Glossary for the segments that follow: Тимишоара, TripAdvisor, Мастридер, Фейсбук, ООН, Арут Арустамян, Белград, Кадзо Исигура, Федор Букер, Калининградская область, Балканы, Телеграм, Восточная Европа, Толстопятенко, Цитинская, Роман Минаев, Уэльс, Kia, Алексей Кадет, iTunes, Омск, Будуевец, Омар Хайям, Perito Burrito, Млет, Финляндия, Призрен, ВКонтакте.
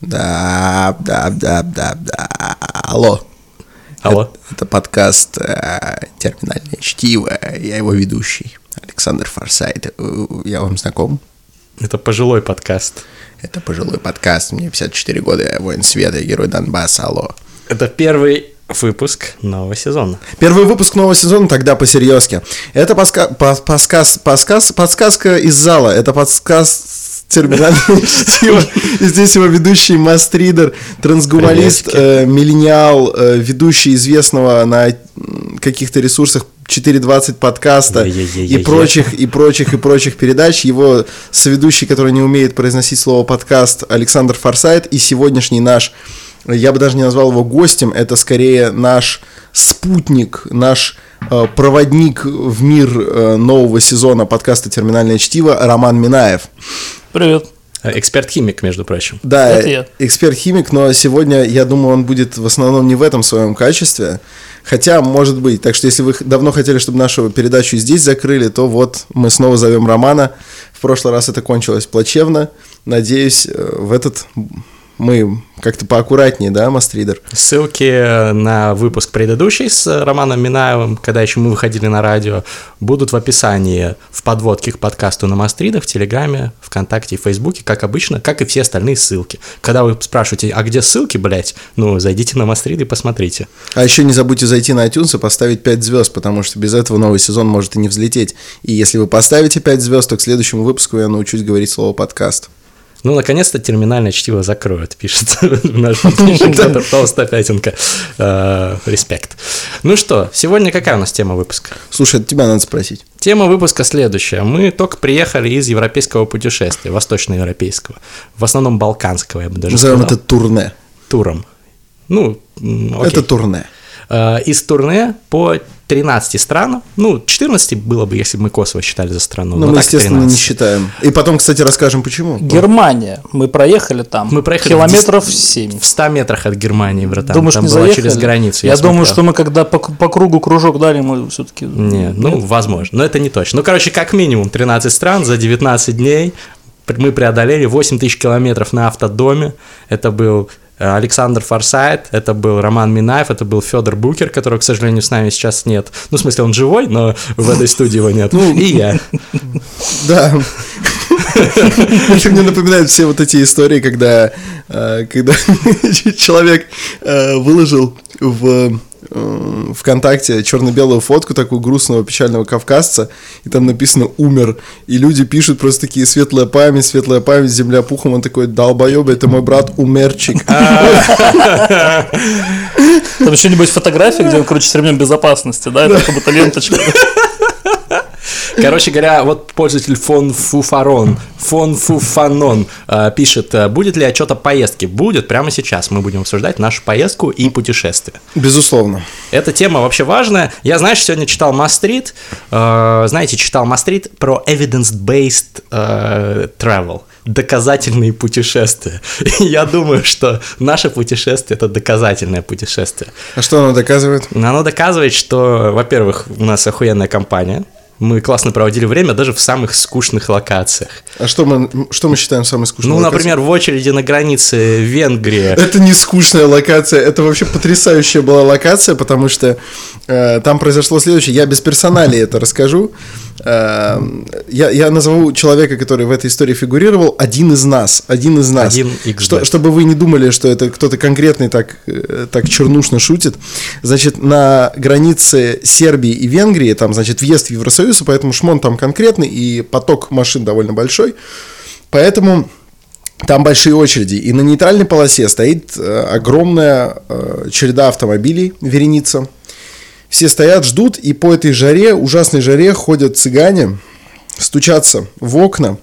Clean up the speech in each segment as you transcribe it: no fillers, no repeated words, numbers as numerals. Да. Алло. Это подкаст «Терминальное чтиво». Я его ведущий, Александр Форсайт. Я вам знаком? Это пожилой подкаст. Мне 54 года, я воин света, герой Донбасса. Алло. Это Первый выпуск нового сезона, тогда по-серьезке. Это подсказка из зала. Это подсказ «Терминальное чтиво». Здесь его ведущий Мастридер, трансгуманист, миллениал, ведущий известного на каких-то ресурсах 4.20 подкаста и прочих передач. Его соведущий, который не умеет произносить слово «подкаст», Александр Форсайт, и сегодняшний наш... Я бы даже не назвал его гостем, это скорее наш спутник, наш проводник в мир нового сезона подкаста «Терминальное чтиво» Роман Минаев. Привет. Эксперт-химик, между прочим. Да, эксперт-химик, но сегодня, я думаю, он будет в основном не в этом своем качестве, хотя, может быть. Так что, если вы давно хотели, чтобы нашу передачу здесь закрыли, то вот мы снова зовем Романа. В прошлый раз это кончилось плачевно. Надеюсь, в этот... Мы как-то поаккуратнее, да, Мастридер? Ссылки на выпуск предыдущий с Романом Минаевым, когда еще мы выходили на радио, будут в описании в подводке к подкасту на Мастридер, в Телеграме, ВКонтакте и Фейсбуке, как обычно, как и все остальные ссылки. Когда вы спрашиваете, а где ссылки, блять, ну, зайдите на Мастридер и посмотрите. А еще не забудьте зайти на iTunes и поставить 5 звезд, потому что без этого новый сезон может и не взлететь. И если вы поставите 5 звезд, то к следующему выпуску я научусь говорить слово «подкаст». Ну, наконец-то «Терминальное чтиво» закроют, пишет наш диктатор Толстопятенко. Респект. Ну что, сегодня какая у нас тема выпуска? Слушай, это тебя надо спросить. Тема выпуска следующая. Мы только приехали из европейского путешествия, восточноевропейского, в основном балканского, я бы даже сказал. Назовем это турне. Туром. Ну, окей. Это турне. Из турне по 13 странам, ну, 14 было бы, если бы мы Косово считали за страну. Но мы, естественно, 13. Не считаем. И потом, кстати, расскажем, почему. Германия. Мы проехали там. Мы проехали километров 7. В 100 метрах от Германии, братан. Думаешь, там не была заехали? Через границу. Я думаю, что мы когда по кругу кружок дали, мы все-таки... Нет, ну, возможно. Но это не точно. Ну, короче, как минимум 13 стран за 19 дней мы преодолели 8000 километров на автодоме. Это был... Александр Форсайт, это был Роман Минаев, это был Федор Букер, которого, к сожалению, с нами сейчас нет. Ну, в смысле, он живой, но в этой студии его нет. И я. Да. Это мне напоминает все вот эти истории, когда человек выложил в ВКонтакте черно-белую фотку такую грустного, печального кавказца, и там написано «умер», и люди пишут просто такие светлая память, земля пухом», он такой «долбоеб, это мой брат Умерчик». Там еще-нибудь фотография, где он крутит ремнем безопасности, да, это какая-то ленточка. Короче говоря, вот пользователь Фон Фуфанон пишет, будет ли отчет о поездке? Будет, прямо сейчас мы будем обсуждать нашу поездку и путешествие. Безусловно. Эта тема вообще важная. Я, знаешь, сегодня читал Мастрид, про evidence-based travel. Доказательные путешествия. Я думаю, что наше путешествие – это доказательное путешествие. А что оно доказывает? Оно доказывает, что, во-первых, у нас охуенная компания. Мы классно проводили время даже в самых скучных локациях. А что мы считаем самой скучной локацией? Например, в очереди на границе Венгрии. Это не скучная локация, это вообще потрясающая была локация, потому что там произошло следующее. Я без персонали это расскажу. Я назову человека, который в этой истории фигурировал, один из нас. Чтобы вы не думали, что это кто-то конкретный так чернушно шутит. Значит, на границе Сербии и Венгрии, там, значит, въезд в Евросоюз, поэтому шмон там конкретный, и поток машин довольно большой, поэтому... Там большие очереди, и на нейтральной полосе стоит огромная череда автомобилей, вереница. Все стоят, ждут, и по этой жаре, ужасной жаре, ходят цыгане, стучатся в окна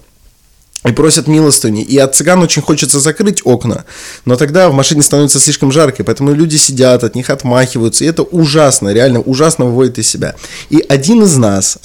и просят милостыни. И от цыган очень хочется закрыть окна, но тогда в машине становится слишком жарко, поэтому люди сидят, от них отмахиваются, и это ужасно, реально ужасно выводит из себя. И один из нас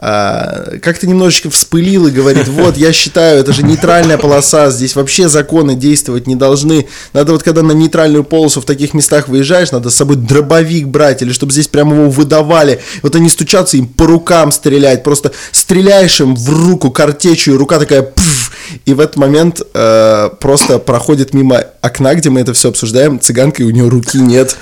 как-то немножечко вспылил и говорит, вот, я считаю, это же нейтральная полоса, здесь вообще законы действовать не должны, надо вот когда на нейтральную полосу в таких местах выезжаешь, надо с собой дробовик брать, или чтобы здесь прямо его выдавали, вот они стучатся, им по рукам стрелять, просто стреляешь им в руку картечью, рука она такая... Пфф, и в этот момент просто проходит мимо окна, где мы это все обсуждаем, цыганка, и у нее руки нет.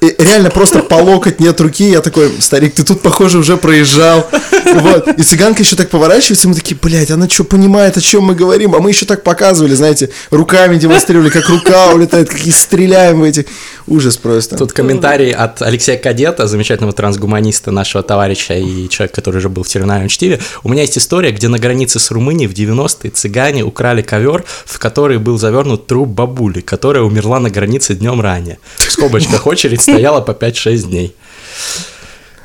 И реально просто по локоть нет руки. Я такой, старик, ты тут, похоже, уже проезжал. Вот. И цыганка еще так поворачивается, и мы такие, блядь, она что, понимает, о чем мы говорим? А мы еще так показывали, знаете, руками демонстрировали, как рука улетает, как и стреляем в эти... Ужас просто. Тут комментарий от Алексея Кадета, замечательного трансгуманиста, нашего товарища и человека, который уже был в Терминальном чтиве. У меня есть история, где на границе с Румынией в 90-е цыгане украли ковер, в который был завернут труп бабули, которая умерла на границе днем ранее. В скобочках очередь стояла по 5-6 дней.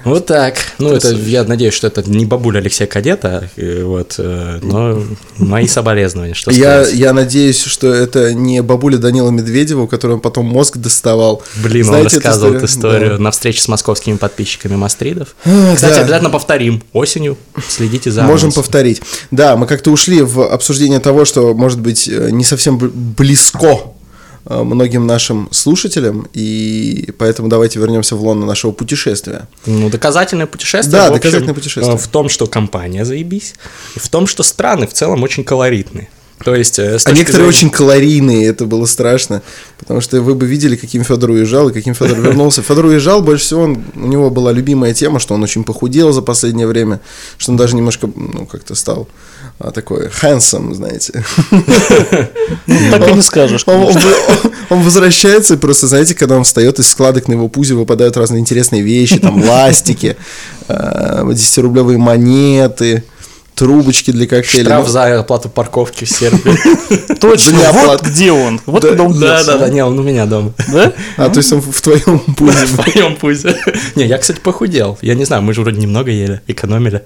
Вот так. Ну, это, я надеюсь, что это не бабуля Алексея Кадета, вот, но мои соболезнования. Что я надеюсь, что это не бабуля Данила Медведева, у которого потом мозг доставал. Блин, знаете, он рассказывал эту историю, да, на встрече с московскими подписчиками Мастридов. Кстати, да, обязательно повторим. Осенью следите за анонсом. Можем повторить. Да, мы как-то ушли в обсуждение того, что, может быть, не совсем близко многим нашим слушателям, и поэтому давайте вернемся в лоно нашего путешествия. Ну, доказательное путешествие, да, в общем, доказательное путешествие в том, что компания заебись, в том, что страны в целом очень колоритные. То есть, а некоторые очень калорийные, это было страшно, потому что вы бы видели, каким Федор уезжал и каким Федор вернулся. Федор уезжал, больше всего у него была любимая тема, что он очень похудел за последнее время, что он даже немножко, ну, как-то стал такой handsome, знаете. Так и не скажешь. Он возвращается, и просто, знаете, когда он встает, из складок на его пузе выпадают разные интересные вещи, там ластики, 10-рублевые монеты, трубочки для коктейлей. Штраф за оплату парковки в Сербии. Точно, вот где он. Вот куда он. Да, не, он у меня дома. Да? А, то есть он в твоем пузе. В твоем пузе. Не, я, кстати, похудел. Я не знаю, мы же вроде немного ели, экономили.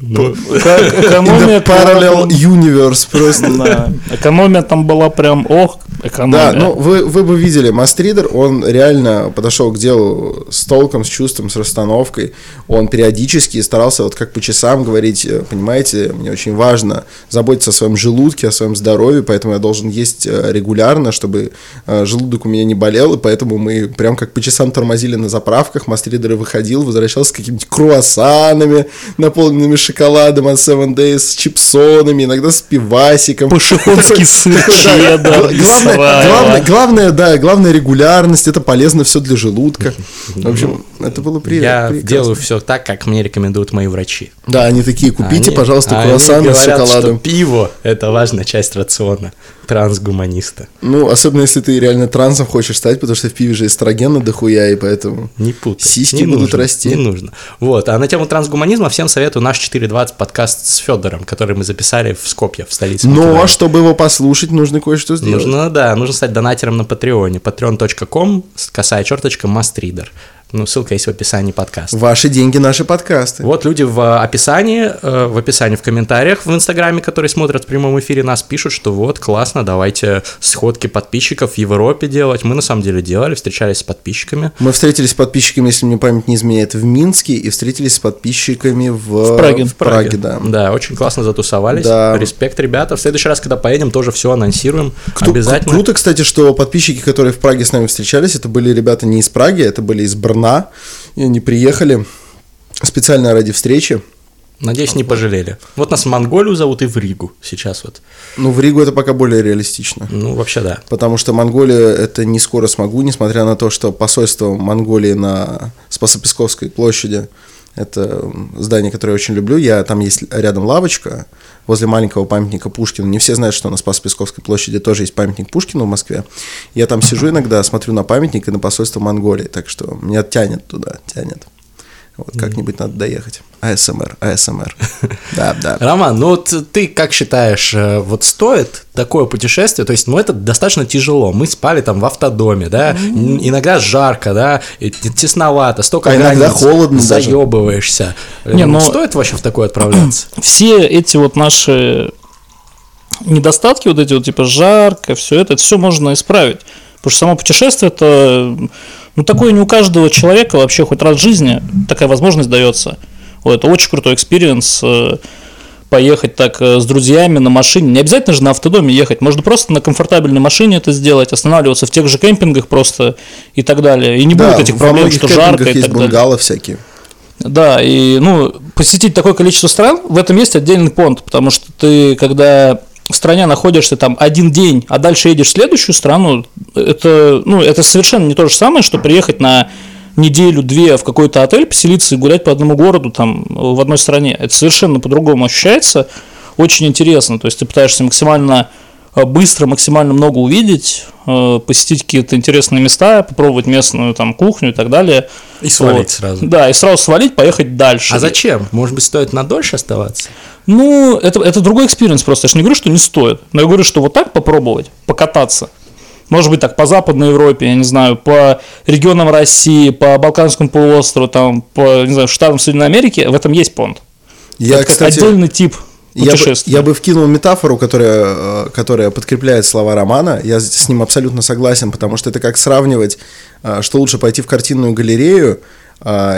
Экономия параллел юниверс просто. Экономия там была прям, ох, экономия. Да, ну вы бы видели, Мастридер, он реально подошел к делу с толком, с чувством, с расстановкой. Он периодически старался вот как по часам говорить, понимаете, мне очень важно заботиться о своем желудке, о своем здоровье, поэтому я должен есть регулярно, чтобы желудок у меня не болел, и поэтому мы прям как по часам тормозили на заправках. Мастридер выходил, возвращался с какими-нибудь круассанами, наполненными шоколадом от 7 Days, с чипсонами, иногда с пивасиком. Пошехонский сыр, чеддер. Главное, регулярность, это полезно все для желудка. В общем, это было приятно. Я делаю все так, как мне рекомендуют мои врачи. Да, они такие, купите, пожалуйста, круассаны с шоколадом. Пиво – это важная часть рациона трансгуманиста. Ну, особенно, если ты реально трансом хочешь стать, потому что в пиве же эстрогена дохуя, и поэтому не путай, сиськи будут расти. Не нужно. Вот, а на тему трансгуманизма всем советую наш 4.20 подкаст с Федором, который мы записали в Скопье, в столице. Но чтобы его послушать, нужно кое-что сделать. Нужно стать донатером на Патреоне. patreon.com/Masstrider. Ну, ссылка есть в описании подкаста. Ваши деньги, наши подкасты. Вот люди в описании, в комментариях в Инстаграме, которые смотрят в прямом эфире нас, пишут, что вот, классно, давайте сходки подписчиков в Европе делать. Мы на самом деле делали, встречались с подписчиками. Мы встретились с подписчиками, если мне память не изменяет, в Минске, и встретились с подписчиками в Праге, да. Да, очень классно затусовались. Да. Респект, ребята. В следующий раз, когда поедем, тоже все анонсируем. Обязательно. Круто, кстати, что подписчики, которые в Праге с нами встречались, это были ребята не из Праги, это были из Барнака. И они приехали специально ради встречи. Надеюсь, не пожалели. Вот нас в Монголию зовут и в Ригу сейчас вот. Ну, в Ригу это пока более реалистично. Ну, вообще да. Потому что Монголию это не скоро смогу, несмотря на то, что посольство Монголии на Спасо-Песковской площади — это здание, которое я очень люблю. Там есть рядом лавочка возле маленького памятника Пушкину. Не все знают, что на Спасо-Песковской площади тоже есть памятник Пушкину в Москве. Я там сижу иногда, смотрю на памятник и на посольство Монголии. Так что меня тянет туда, тянет. Вот как-нибудь надо доехать. АСМР. Да. Роман, ну вот ты как считаешь, вот стоит такое путешествие? То есть, ну это достаточно тяжело. Мы спали там в автодоме, да, иногда жарко, да, тесновато, столько иногда холодно, заебываешься. Не, ну стоит вообще в такое отправляться? Все эти вот наши недостатки, вот эти вот типа жарко, все можно исправить. Потому что само путешествие это... Ну, такое не у каждого человека вообще хоть раз в жизни такая возможность дается. Вот, это очень крутой экспириенс. Поехать так с друзьями на машине. Не обязательно же на автодоме ехать. Можно просто на комфортабельной машине это сделать, останавливаться в тех же кемпингах просто и так далее. И не будет этих проблем, что жарко и так далее. Есть бунгало всякие. Да, и посетить такое количество стран, в этом есть отдельный понт, потому что ты, когда в стране находишься там один день, а дальше едешь в следующую страну, это совершенно не то же самое, что приехать на неделю-две в какой-то отель, поселиться и гулять по одному городу там в одной стране. Это совершенно по-другому ощущается, очень интересно, то есть ты пытаешься максимально быстро, максимально много увидеть, посетить какие-то интересные места, попробовать местную там кухню и так далее. И свалить сразу. Да, и сразу свалить, поехать дальше. А зачем? Может быть, стоит надольше оставаться? Это другой экспириенс просто. Я же не говорю, что не стоит. Но я говорю, что вот так попробовать, покататься. Может быть, так по Западной Европе, я не знаю, по регионам России, по Балканскому полуострову, там, по, не знаю, штатам Соединенной Америки. В этом есть понт. Это, кстати, отдельный тип. Я бы вкинул метафору, которая подкрепляет слова Романа. Я с ним абсолютно согласен, потому что это как сравнивать, что лучше пойти в картинную галерею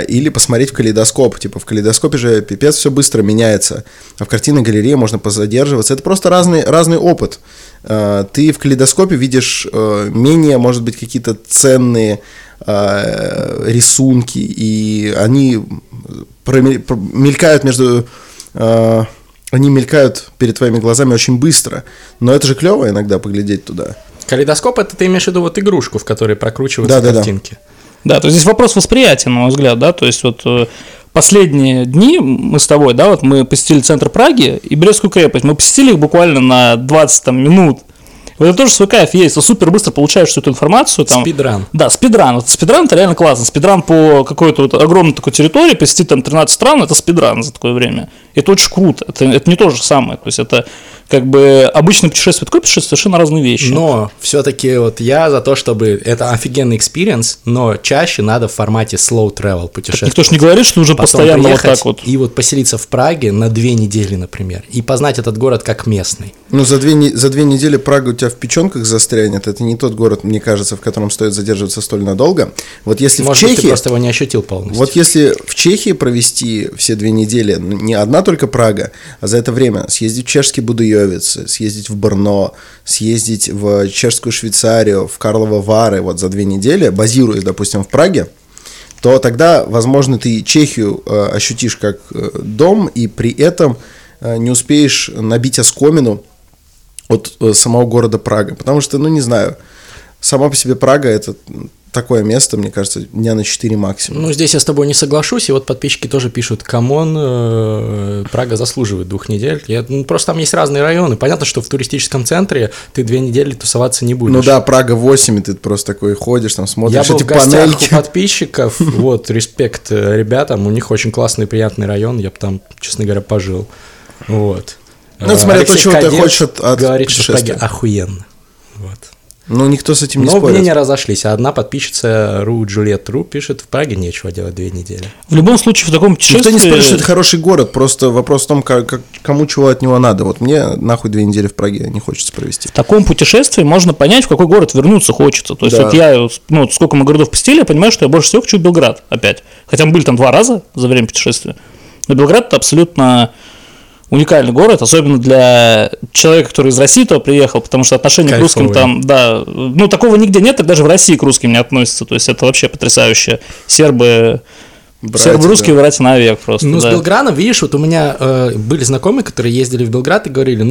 или посмотреть в калейдоскоп. Типа в калейдоскопе же пипец все быстро меняется, а в картинной галерее можно позадерживаться. Это просто разный опыт. Ты в калейдоскопе видишь менее, может быть, какие-то ценные рисунки, и они мелькают Они мелькают перед твоими глазами очень быстро. Но это же клево иногда поглядеть туда. Калейдоскоп — это ты имеешь в виду вот игрушку, в которой прокручиваются картинки. Да, то есть здесь вопрос восприятия, на мой взгляд, да. То есть вот последние дни мы с тобой, да, вот мы посетили центр Праги и Брестскую крепость. Мы посетили их буквально на 20 минут. Вот это тоже свой кайф есть. Ты супер быстро получаешь всю эту информацию. Там, спидран. Да, спидран. Вот спидран — это реально классно. Спидран по какой-то вот огромной такой территории, посетить там 13 стран — это спидран за такое время. Это очень круто. Это не то же самое. То есть это как бы обычное путешествие, такое путешествие — совершенно разные вещи. Но все-таки вот я за то, чтобы это офигенный экспириенс, но чаще надо в формате slow travel путешествовать. Никто же не говорит, что уже постоянно вот так вот. И вот поселиться в Праге на 2 недели, например, и познать этот город как местный. Ну за две недели Прага у тебя в печенках застрянет. Это не тот город, мне кажется, в котором стоит задерживаться столь надолго. Вот если в Чехии, ты просто его не ощутил полностью. Вот если в Чехии провести все 2 недели, не одна только Прага, а за это время съездить в чешский Будуевец, съездить в Брно, съездить в чешскую Швейцарию, в Карловы Вары вот за 2 недели, базируясь, допустим, в Праге, то тогда, возможно, ты Чехию ощутишь как дом, и при этом не успеешь набить оскомину от самого города Прага. Потому что, не знаю, сама по себе Прага – это такое место, мне кажется, дня на 4 максимум. Здесь я с тобой не соглашусь, и вот подписчики тоже пишут: камон, Прага заслуживает 2 недель. Просто там есть разные районы. Понятно, что в туристическом центре ты 2 недели тусоваться не будешь. Прага 8, и ты просто такой ходишь, там смотришь эти панельки. Я был в гостях у подписчиков, вот, респект ребятам, у них очень классный, приятный район, я бы там, честно говоря, пожил, вот. Смотря то, чего ты хочешь от говорит, что в Праге охуенно, вот. Никто с этим не спорит. Но мнения разошлись. Одна подписчица Ру Джульет Ру пишет: в Праге нечего делать 2 недели. В любом случае, в таком путешествии... Никто не спорит, что это хороший город, просто вопрос в том, кому чего от него надо. Вот мне нахуй 2 недели в Праге не хочется провести. В таком путешествии можно понять, в какой город вернуться хочется. То есть да. Вот я, сколько мы городов посетили, я понимаю, что я больше всего хочу в Белград опять. Хотя мы были там 2 раза за время путешествия. Но Белград – это абсолютно... уникальный город, особенно для человека, который из России туда приехал, потому что отношение к русским там, да, такого нигде нет, так даже в России к русским не относятся, то есть это вообще потрясающе. Сербы-русские, да. Братья навек просто. С Белградом, видишь, вот у меня были знакомые, которые ездили в Белград и говорили,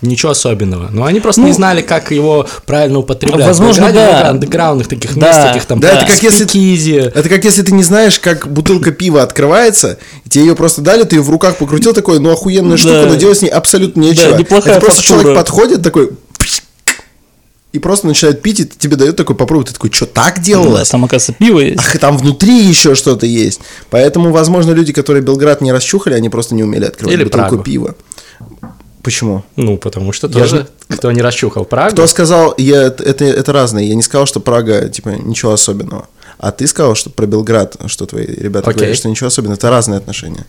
ничего особенного, но они просто не знали, как его правильно употреблять. Возможно, да. Андеграундных таких мест, таких там. Да, это как если ты не знаешь, как бутылка пива открывается, и тебе ее просто дали, ты ее в руках покрутил, такой, охуенная штука, но делать с ней абсолютно нечего. Да, неплохая фактура. Просто человек подходит, такой... и просто начинают пить, и тебе дают такой попробовать. Ты такой, что так делалось? Да, там, оказывается, пиво есть. Ах, и там внутри еще что-то есть. Поэтому, возможно, люди, которые Белград не расчухали, они просто не умели открывать или бутылку пива. Почему? Потому что тоже, кто не расчухал Прагу. Кто сказал, это разное. Я не сказал, что Прага, ничего особенного. А ты сказал, что про Белград, что твои ребята говорят, что ничего особенного. Это разные отношения.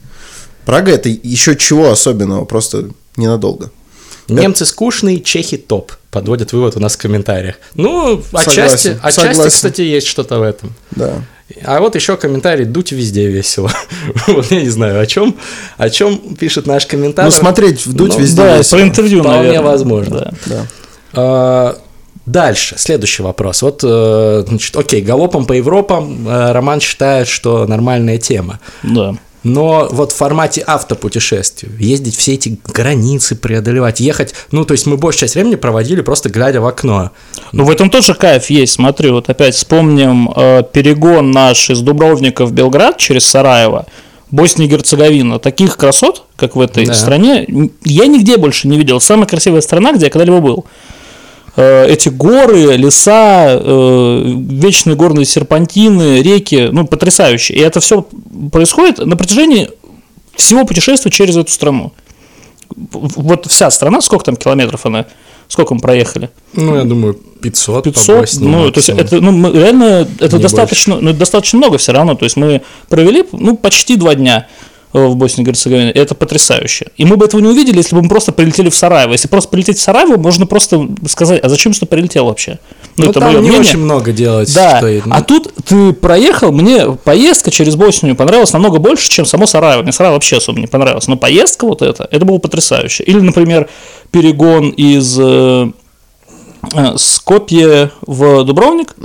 Прага — это еще чего особенного, просто ненадолго. Немцы скучные, чехи топ. Подводят вывод у нас в комментариях. Отчасти, кстати, есть что-то в этом. Да. А вот еще комментарий: дуть везде весело. Я не знаю, о чем пишет наш комментатор. Смотреть в дуть везде весело. По интервью, наверное. Вполне возможно. Дальше, следующий вопрос. Вот, значит, окей, галопом по Европам Роман считает, что нормальная тема. Да. Но вот в формате автопутешествия ездить все эти границы, преодолевать, ехать, ну, то есть мы большую часть времени проводили просто глядя в окно. Ну, в этом тоже кайф есть, смотри, вот опять вспомним перегон наш из Дубровника в Белград через Сараево, Босния и Герцеговина, таких красот, как в этой стране, я нигде больше не видел. Самая красивая страна, где я когда-либо был. Эти горы, леса, вечные горные серпантины, реки, ну, потрясающе. И это все происходит на протяжении всего путешествия через эту страну. Вот вся страна, сколько там километров она, сколько мы проехали? Ну, я думаю, 500 ну, то есть это, ну, мы, реально, это достаточно, ну, достаточно много все равно. То есть мы провели, ну, почти 2 дня в Боснии и Герцеговине. Это потрясающе. И мы бы этого не увидели, если бы мы просто прилетели в Сараево. Если просто прилететь в Сараево, можно просто сказать, а зачем что прилетел вообще? Ну, это там мое мнение. Очень много делать. Да. Что... А тут ты проехал, мне поездка через Боснию понравилась намного больше, чем само Сараево. Мне Сараево вообще особо не понравилось. Но поездка вот эта, это было потрясающе. Или, например, перегон из Скопье в Дубровник.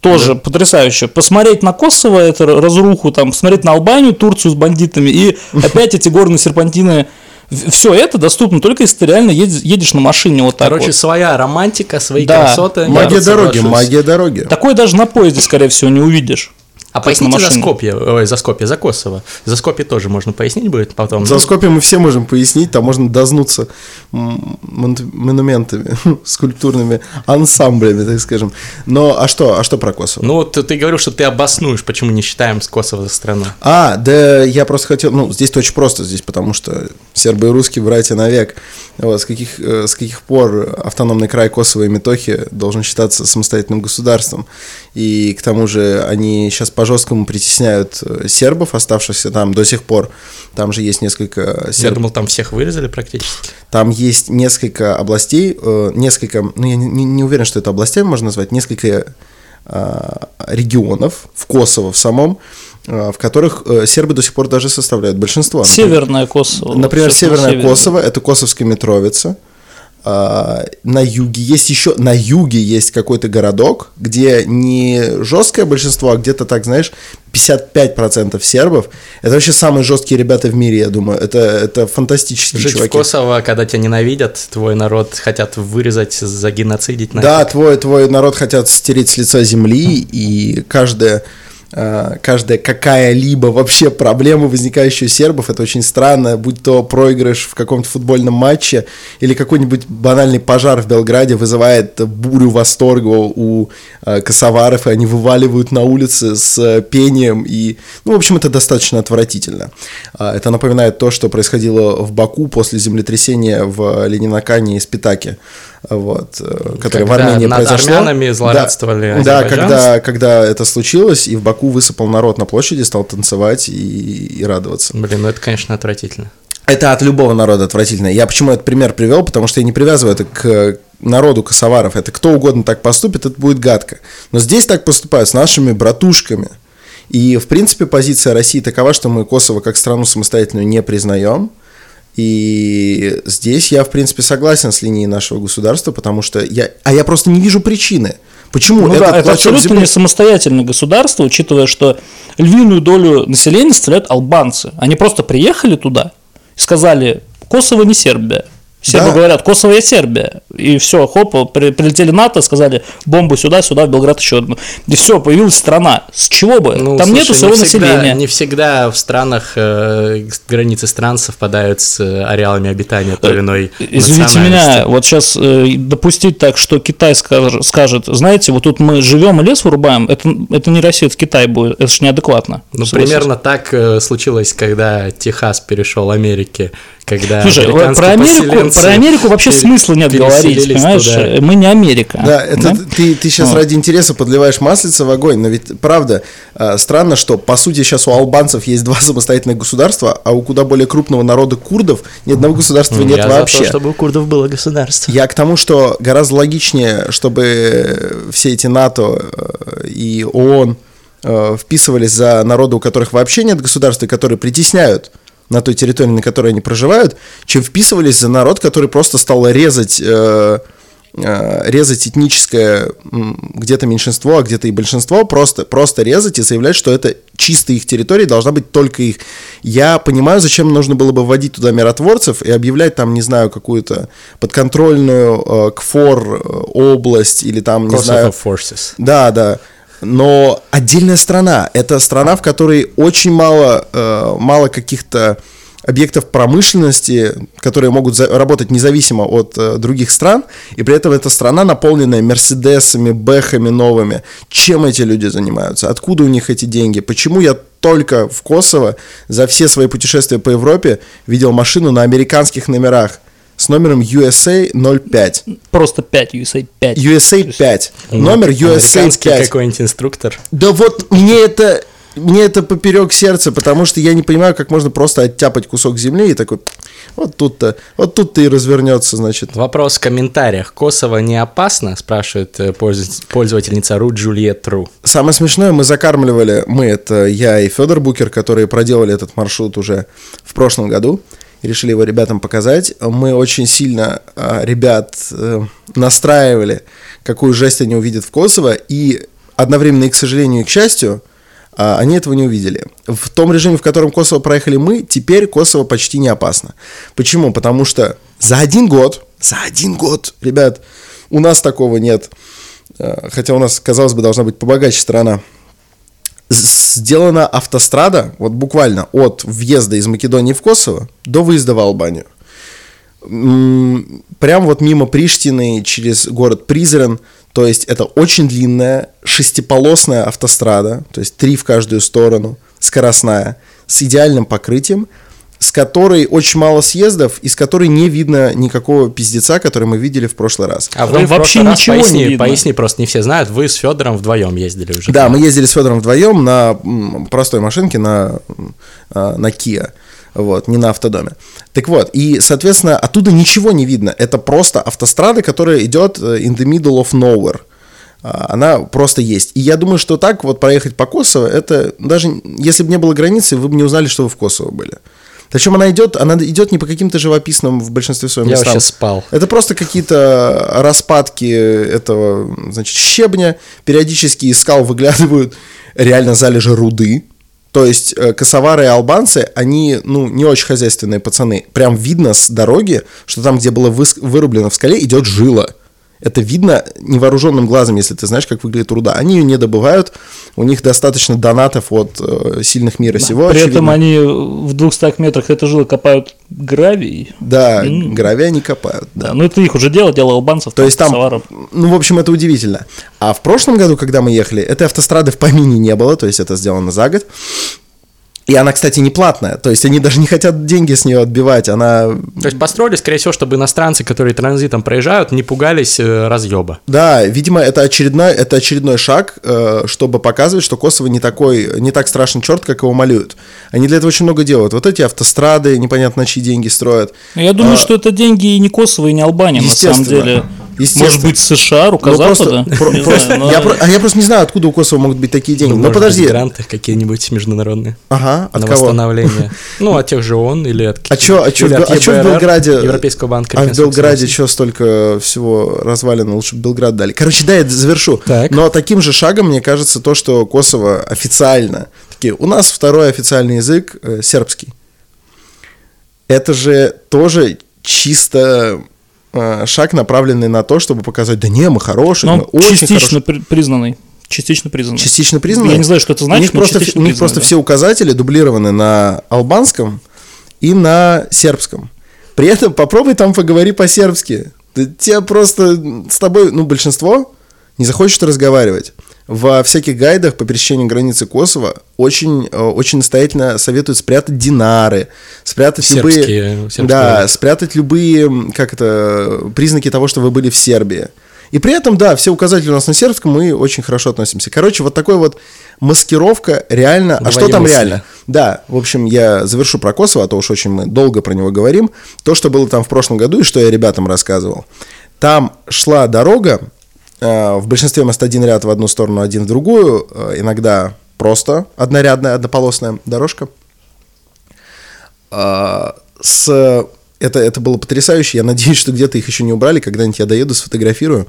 Тоже потрясающе. Посмотреть на Косово, это разруху, там, посмотреть на Албанию, Турцию с бандитами, и опять эти горные серпантины. Все это доступно только если ты реально едешь на машине вот так. Короче, вот. Своя романтика, свои красоты. Магия дороги, магия дороги. Такое даже на поезде, скорее всего, не увидишь. А поясните за Скопье, ой, за Косово. За Скопье тоже можно пояснить будет потом. За Скопье мы все можем пояснить, там можно дознуться монументами, скульптурными ансамблями, так скажем. Но а что про Косово? Ну вот ты говорил, что ты обоснуешь, почему не считаем Косово за страну. А, да, я просто хотел, ну здесь-то очень просто, здесь потому что сербы и русские братья навек. Вот, с каких пор автономный край Косово и Метохи должен считаться самостоятельным государством? И к тому же они сейчас по-жесткому притесняют сербов, оставшихся там до сих пор. Там же есть несколько сербов. Я думал, там всех вырезали практически. Там есть несколько областей, ну я не уверен, что это областями можно назвать, несколько регионов в Косово в самом, в которых сербы до сих пор даже составляют большинство. Северное Косово. Например, Северное Косово, это Косовска-Митровица. На юге есть какой-то городок, где не жесткое большинство, а где-то так, знаешь, 55% сербов. Это вообще самые жесткие ребята в мире, я думаю. Это фантастические чуваки. Жить в Косово, когда тебя ненавидят, твой народ хотят вырезать, загеноцидить. Да, твой народ хотят стереть с лица земли, и каждая какая-либо вообще проблема, возникающая у сербов, это очень странно, будь то проигрыш в каком-то футбольном матче или какой-нибудь банальный пожар в Белграде вызывает бурю восторга у косоваров, и они вываливают на улицы с пением, и, ну, в общем, это достаточно отвратительно. Это напоминает то, что происходило в Баку после землетрясения в Ленинакане и Спитаке. Вот, которое в Армении произошло. Армянами злорадствовали. Да, когда это случилось, и в Баку высыпал народ на площади, стал танцевать и радоваться. Блин, ну это, конечно, отвратительно. Это от любого народа отвратительно. Я почему этот пример привел? Потому что я не привязываю это к народу косоваров. Это кто угодно так поступит, это будет гадко. Но здесь так поступают с нашими братушками. И, в принципе, позиция России такова, что мы Косово как страну самостоятельную не признаем. И здесь я, в принципе, согласен с линией нашего государства, потому что я просто не вижу причины, почему это абсолютно не самостоятельное государство, учитывая, что львиную долю населения составляют албанцы. Они просто приехали туда и сказали: Косово не Сербия. Сербы говорят: Косово и Сербия. И все, хоп, прилетели НАТО, сказали: бомбу сюда, в Белград еще одну. И все, появилась страна. С чего бы? Ну, там нету своего населения. Не всегда в странах границы стран совпадают с ареалами обитания той или иной национальности. Извините меня, вот сейчас допустить так, что Китай скажет: знаете, вот тут мы живем и лес вырубаем, это не Россия, это Китай будет, это же неадекватно. Ну, примерно так случилось, когда Техас перешел Америке, когда Про Америку вообще смысла нет говорить, понимаешь? Туда. Мы не Америка. Да, это ты сейчас ради интереса подливаешь маслица в огонь, но ведь правда странно, что по сути сейчас у албанцев есть 2 самостоятельных государства, а у куда более крупного народа курдов ни одного государства нет вообще. Я за то, чтобы у курдов было государство. Я к тому, что гораздо логичнее, чтобы все эти НАТО и ООН вписывались за народы, у которых вообще нет государства, и которые притесняют на той территории, на которой они проживают, чем вписывались за народ, который просто стал резать резать этническое где-то меньшинство, а где-то и большинство, просто резать и заявлять, что это чисто их территория, должна быть только их. Я понимаю, зачем нужно было бы вводить туда миротворцев и объявлять там, не знаю, какую-то подконтрольную КФОР область или там, не знаю... Forces. Да. Но отдельная страна. Это страна, в которой очень мало каких-то объектов промышленности, которые могут работать независимо от других стран, и при этом эта страна, наполненная мерседесами, бэхами новыми. Чем эти люди занимаются? Откуда у них эти деньги? Почему я только в Косово за все свои путешествия по Европе видел машину на американских номерах с номером USA 05? Просто 5, USA 5. USA 5. Номер USA 5. Американский какой-нибудь инструктор. Да вот мне это поперек сердца, потому что я не понимаю, как можно просто оттяпать кусок земли и такой, вот тут-то и развернется, значит. Вопрос в комментариях. Косово не опасно? Спрашивает пользовательница Ру Джульет Ру. Самое смешное, мы закармливали, это я и Федор Букер, которые проделали этот маршрут уже в прошлом году, решили его ребятам показать. Мы очень сильно ребят настраивали, какую жесть они увидят в Косово, и одновременно, и, к сожалению, и к счастью, они этого не увидели. В том режиме, в котором Косово проехали мы, теперь Косово почти не опасно. Почему? Потому что за один год, ребят, у нас такого нет, хотя у нас, казалось бы, должна быть побогаче страна, сделана автострада, вот буквально от въезда из Македонии в Косово до выезда в Албанию. Прям вот мимо Приштины, через город Призрен. То есть это очень длинная шестиполосная автострада, то есть 3 в каждую сторону, скоростная, с идеальным покрытием, с которой очень мало съездов и с которой не видно никакого пиздеца, который мы видели в прошлый раз. А вы вообще ничего не видно. Поясни, просто не все знают, вы с Федором вдвоем ездили уже. Да, мы ездили с Федором вдвоем на простой машинке, на Kia. Вот, не на автодоме. Так вот, и, соответственно, оттуда ничего не видно. Это просто автострада, которая идет in the middle of nowhere. Она просто есть. И я думаю, что так вот проехать по Косово, это даже если бы не было границы, вы бы не узнали, что вы в Косово были. Причем она идет не по каким-то живописным в большинстве своем местам. Я вообще спал. Это просто какие-то распадки этого, значит, щебня. Периодически из скал выглядывают реально залежи руды. То есть косовары и албанцы, они, не очень хозяйственные пацаны. Прям видно с дороги, что там, где было вырублено в скале, идет жила. Это видно невооруженным глазом, если ты знаешь, как выглядит руда. Они ее не добывают, у них достаточно донатов от сильных мира сего. При очевидно. Этом они в 200 метрах этой жилы копают гравий. Да, гравий они копают. Да. Ну это их уже дело албанцев, то есть там, косоваров. В общем, это удивительно. А в прошлом году, когда мы ехали, этой автострады в помине не было, то есть это сделано за год. И она, кстати, не платная, то есть они даже не хотят деньги с нее отбивать, она... То есть построили, скорее всего, чтобы иностранцы, которые транзитом проезжают, не пугались разъеба. Да, видимо, это очередной шаг, чтобы показывать, что Косово не так страшен черт, как его малюют. Они для этого очень много делают. Вот эти автострады, непонятно, на чьи деньги строят. Я думаю, что это деньги и не Косово, и не Албания, на самом деле. Может быть, США, рука Запада? А я просто не знаю, откуда у Косово могут быть такие деньги. Ну, подожди. Гранты какие-нибудь международные. Ага, от кого? На восстановление. От тех же ООН или от каких-то... А что в Белграде? Европейского банка. А в Белграде что столько всего развалено? Лучше бы Белград дали. Короче, да, я завершу. Но таким же шагом, мне кажется, то, что Косово официально... У нас второй официальный язык сербский. Это же тоже чисто... шаг, направленный на то, чтобы показать, да не, мы хорошие, мы очень частично хорошие. Частично признанный. Я не знаю, что это значит, У них просто все указатели дублированы на албанском и на сербском. При этом попробуй там поговори по-сербски. Тебя просто с тобой, большинство не захочет разговаривать. Во всяких гайдах по пересечению границы Косово очень настоятельно советуют спрятать динары, спрятать любые признаки того, что вы были в Сербии. И при этом, да, все указатели у нас на сербском, мы очень хорошо относимся. Короче, вот такой вот маскировка реально... А что там реально? Да, в общем, я завершу про Косово, а то уж очень мы долго про него говорим. То, что было там в прошлом году и что я ребятам рассказывал. Там шла дорога, в большинстве мест один ряд в одну сторону, один в другую. Иногда просто однорядная, однополосная дорожка. С это было потрясающе. Я надеюсь, что где-то их еще не убрали. Когда-нибудь я доеду, сфотографирую.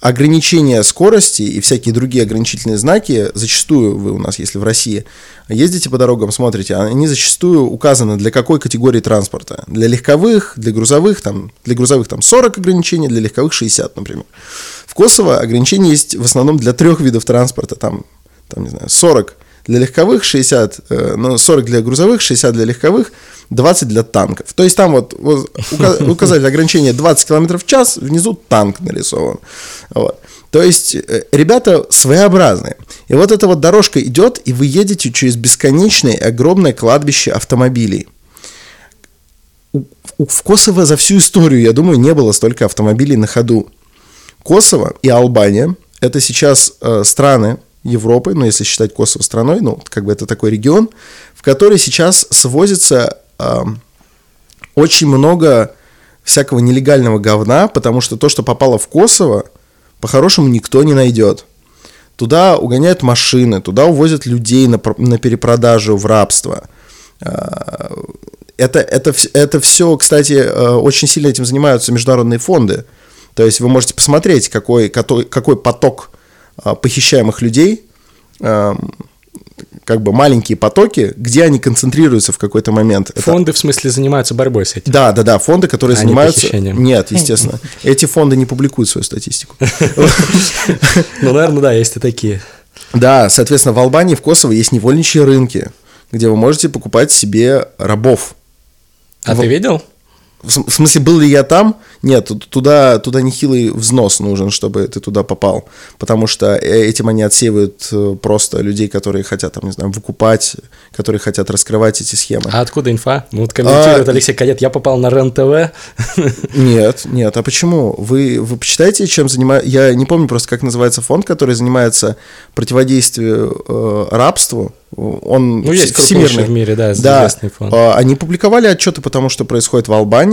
Ограничение скорости и всякие другие ограничительные знаки, зачастую вы у нас, если в России, ездите по дорогам, смотрите, они зачастую указаны для какой категории транспорта. Для легковых, для грузовых 40 ограничений, для легковых 60, например. В Косово ограничения есть в основном для трех видов транспорта, не знаю, 40 для легковых, 40 для грузовых, 60 для легковых, 20 для танков. То есть там вот указали ограничение 20 км в час, внизу танк нарисован. Вот. То есть ребята своеобразные. И вот эта вот дорожка идет, и вы едете через бесконечное огромное кладбище автомобилей. В Косово за всю историю, я думаю, не было столько автомобилей на ходу. Косово и Албания – это сейчас страны Европы, но если считать Косово страной, это такой регион, в который сейчас свозится очень много всякого нелегального говна, потому что то, что попало в Косово, по-хорошему никто не найдет. Туда угоняют машины, туда увозят людей на перепродажу в рабство. Это все, кстати, очень сильно этим занимаются международные фонды. То есть вы можете посмотреть, какой поток похищаемых людей, маленькие потоки, где они концентрируются в какой-то момент. Фонды, в смысле, занимаются борьбой с этим? Да, фонды, которые занимаются... похищением? Нет, естественно. Эти фонды не публикуют свою статистику. Наверное, есть и такие. Да, соответственно, в Албании, в Косово есть невольничьи рынки, где вы можете покупать себе рабов. А ты видел? В смысле, был ли я там? Нет, туда нехилый взнос нужен, чтобы ты туда попал. Потому что этим они отсеивают просто людей, которые хотят, выкупать, которые хотят раскрывать эти схемы. А откуда инфа? Комментирует Алексей Кадет, я попал на РЕН-ТВ. Нет, а почему? Вы почитаете, чем занимается... Я не помню просто, как называется фонд, который занимается противодействию рабству. Он есть крупнейший в мире, известный фонд. Они публиковали отчеты по тому, что происходит в Албании,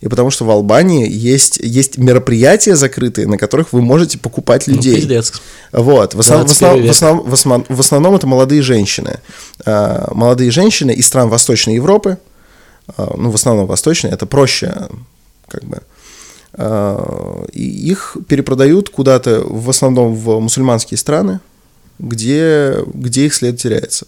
и потому что в Албании есть мероприятия закрытые, на которых вы можете покупать людей. Пиздец. Вот. В основном это молодые женщины. Молодые женщины из стран Восточной Европы, в основном восточные, это проще, и их перепродают куда-то, в основном в мусульманские страны, где их след теряется.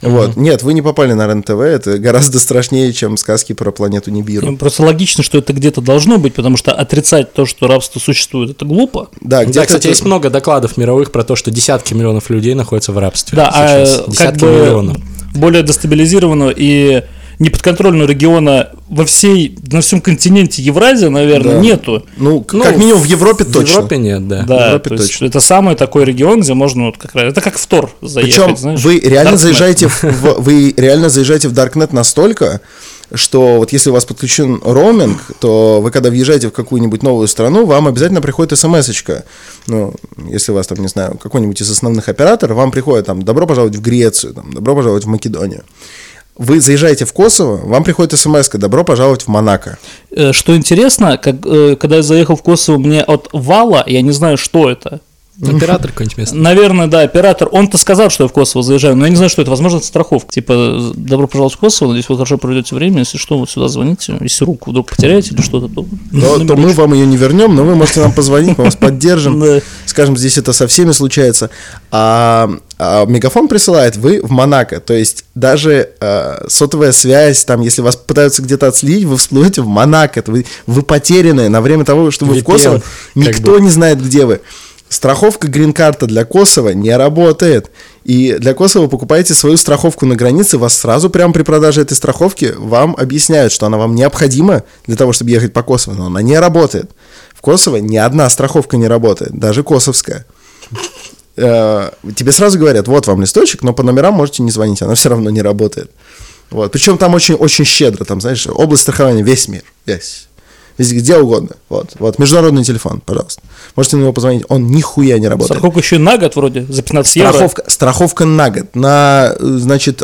Mm-hmm. Вот. Нет, вы не попали на РЕН-ТВ, это гораздо страшнее, чем сказки про планету Нибиру. Просто логично, что это где-то должно быть, потому что отрицать то, что рабство существует, это глупо. Да, кстати, есть много докладов мировых про то, что десятки миллионов людей находятся в рабстве. Да, миллионов. Более дестабилизированную и неподконтрольного региона на всем континенте Евразии, наверное, нету. Как минимум в Европе точно. В Европе нет, в Европе то точно. Это самый такой регион, где можно это как в Тор заехать. Причем вы реально заезжаете в Даркнет настолько, что если у вас подключен роуминг, то вы, когда въезжаете в какую-нибудь новую страну, вам обязательно приходит смс-очка. Если у вас какой-нибудь из основных операторов, вам приходит «добро пожаловать в Грецию», «добро пожаловать в Македонию». Вы заезжаете в Косово, вам приходит смс-ка «Добро пожаловать в Монако». Что интересно, когда я заехал в Косово, мне от вала, я не знаю, что это. Оператор какой-нибудь местный. Наверное, да, оператор. Он-то сказал, что я в Косово заезжаю, но я не знаю, что это. Возможно, это страховка. Типа, добро пожаловать в Косово, надеюсь, вы хорошо проведете время. Если что, вот сюда звоните. Если руку вдруг потеряете или что-то, то мы вам ее не вернем, но вы можете нам позвонить, мы вас поддержим. Скажем, здесь это со всеми случается. А Мегафон присылает, вы в Монако. То есть даже сотовая связь, если вас пытаются где-то отследить, вы всплывете в Монако. Вы потеряны на время того, что вы в Косово. Никто не знает, где вы. Страховка грин-карта для Косово не работает. И для Косово покупаете свою страховку на границе, вас сразу прямо при продаже этой страховки вам объясняют, что она вам необходима для того, чтобы ехать по Косово, но она не работает. В Косово ни одна страховка не работает, даже косовская. Тебе сразу говорят, вот вам листочек, но по номерам можете не звонить, она все равно не работает. Вот. Причем там очень-очень щедро, область страхования, весь мир, весь. Где угодно. Вот, международный телефон, пожалуйста. Можете на него позвонить, он нихуя не работает. Страховка еще на год вроде, за 15 евро. Страховка на год.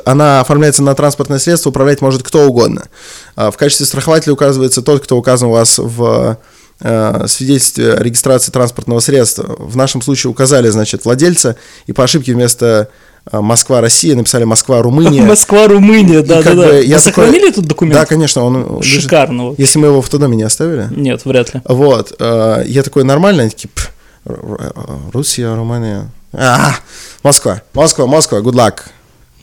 Она оформляется на транспортное средство, управлять может кто угодно. В качестве страхователя указывается тот, кто указан у вас в свидетельстве о регистрации транспортного средства. В нашем случае указали, значит, владельца, и по ошибке вместо Москва-Россия написали Москва-Румыния. Москва-Румыния, да. Вы сохранили этот документ? Да, конечно. Он шикарно. Лежит, если мы его в автодоме не оставили? Нет, вряд ли. Вот. Я такой, нормально? Они такие, Русия, Румыния. Москва, good luck.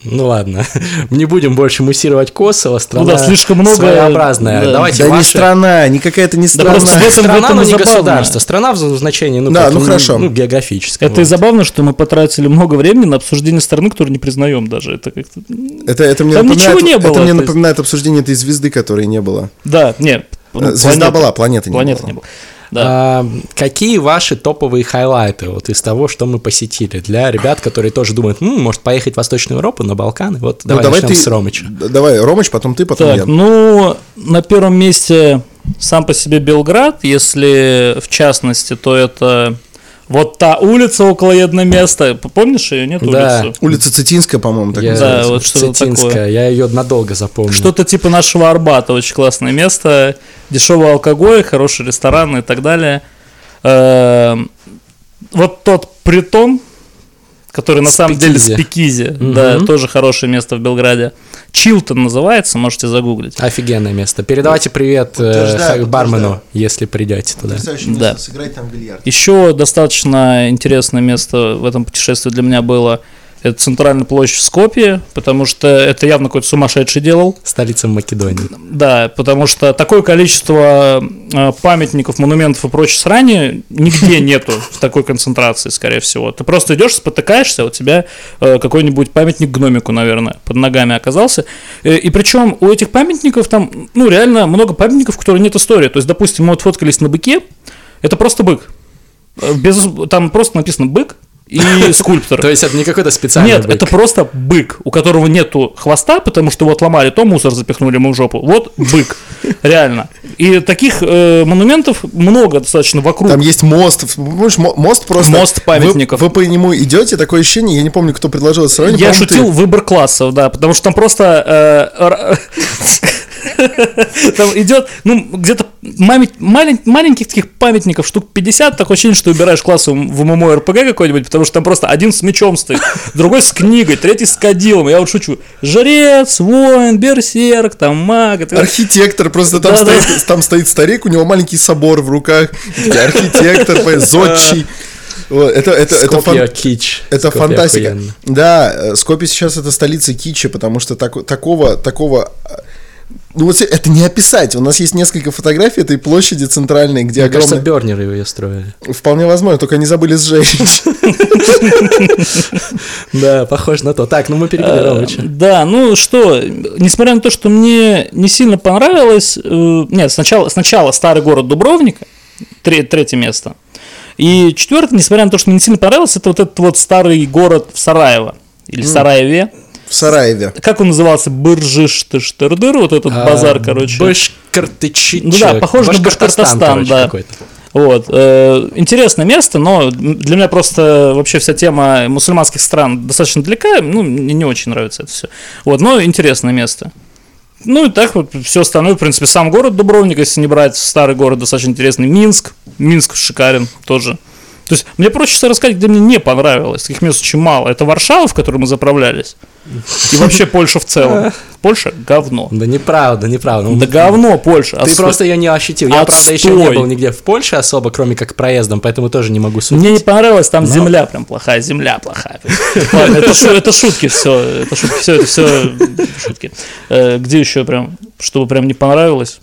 Ну ладно, не будем больше муссировать Косово, страна слишком много своеобразная. Да, давайте да ваши... не страна, никакая это не страна. Да, просто страна, но не государство. Страна в значении, хорошо. Географическое. Это вот. И забавно, что мы потратили много времени на обсуждение страны, которую не признаем даже. Это как-то... это мне там ничего не было. Это мне напоминает обсуждение этой звезды, которой не было. Да, нет. Звезда была, планеты не было. Да. Какие ваши топовые хайлайты вот из того, что мы посетили, для ребят, которые тоже думают, может поехать в Восточную Европу, на Балканы? Вот давай начнем с Ромыча. Давай Ромыч, потом ты, потом так, я. На первом месте сам по себе Белград, если в частности, то это вот та улица около едного места. Помнишь ее? Нет, да. Улицу? Улица Цитинская, по-моему, так называется. Да, вот что-то Цитинская, такое. Я ее надолго запомнил. Что-то типа нашего Арбата, очень классное место. Дешевый алкоголь, хорошие рестораны и так далее. Вот тот притон, который на самом деле Спикизи. Да, тоже хорошее место в Белграде. Чилтон называется, можете загуглить. Офигенное место. Передавайте привет бармену, если придете туда. Да. Сыграть там бильярд. Еще достаточно интересное место в этом путешествии для меня было. Это центральная площадь в Скопье, потому что это явно какой-то сумасшедший делал. Столица Македонии. Да, потому что такое количество памятников, монументов и прочей срани нигде нету в такой концентрации, скорее всего. Ты просто идешь, спотыкаешься, а у тебя какой-нибудь памятник гномику, наверное, под ногами оказался. И причем у этих памятников там, реально много памятников, у которых нет истории. То есть, допустим, мы вот фоткались на быке, это просто бык. Там просто написано «бык», и скульптор. То есть это не какой-то специальный бык? Нет, это просто бык, у которого нету хвоста, потому что его отломали, то мусор запихнули ему в жопу. Вот бык, реально. И таких монументов много достаточно вокруг. Там есть мост, помнишь, мост просто... Мост памятников. Вы по нему идете, такое ощущение, я не помню, кто предложил это сравнение. Я шутил, выбор классов, да, потому что там просто... Там идет, где-то маленьких таких памятников, штук 50, такое ощущение, что выбираешь класс в ММО-РПГ какой-нибудь, потому что там просто один с мечом стоит, другой с книгой, третий с кадилом, я вот шучу. Жрец, воин, берсерк, там маг. Архитектор, просто там стоит старик, у него маленький собор в руках, архитектор, зодчий. Это фантастика. Охуенно. Да, Скопье сейчас это столица китча, потому что такого... это не описать. У нас есть несколько фотографий этой площади центральной, где огромные... Кажется, Бёрнеры ее строили. Вполне возможно, только они забыли сжечь. Да, похоже на то. Так, мы перебили Ромыча. Да, несмотря на то, что мне не сильно понравилось... Нет, сначала старый город Дубровника, третье место. И четвертое, несмотря на то, что мне не сильно понравилось, это вот этот вот старый город в Сараево. Или Сараеве. В Сараеве. Как он назывался? Быржиш-тыш-тырдыр, вот этот базар, короче. Башкартычи. Да, похоже на Башкортостан, да. Вот. Интересное место, но для меня просто вообще вся тема мусульманских стран достаточно далека, мне не очень нравится это все. Вот, но интересное место. И так вот все остальное, в принципе, сам город Дубровник, если не брать старый город, достаточно интересный. Минск шикарен тоже. То есть мне проще рассказать, где мне не понравилось. Таких мест очень мало. Это Варшава, в которой мы заправлялись. И вообще Польша в целом. Польша – говно. Да неправда. Да говно Польша. Ты просто ее не ощутил. Я, правда, еще не был нигде в Польше особо, кроме как проездом, поэтому тоже не могу судить. Мне не понравилось, там земля прям плохая, Это шутки все. Это все шутки. Где еще прям, чтобы прям не понравилось?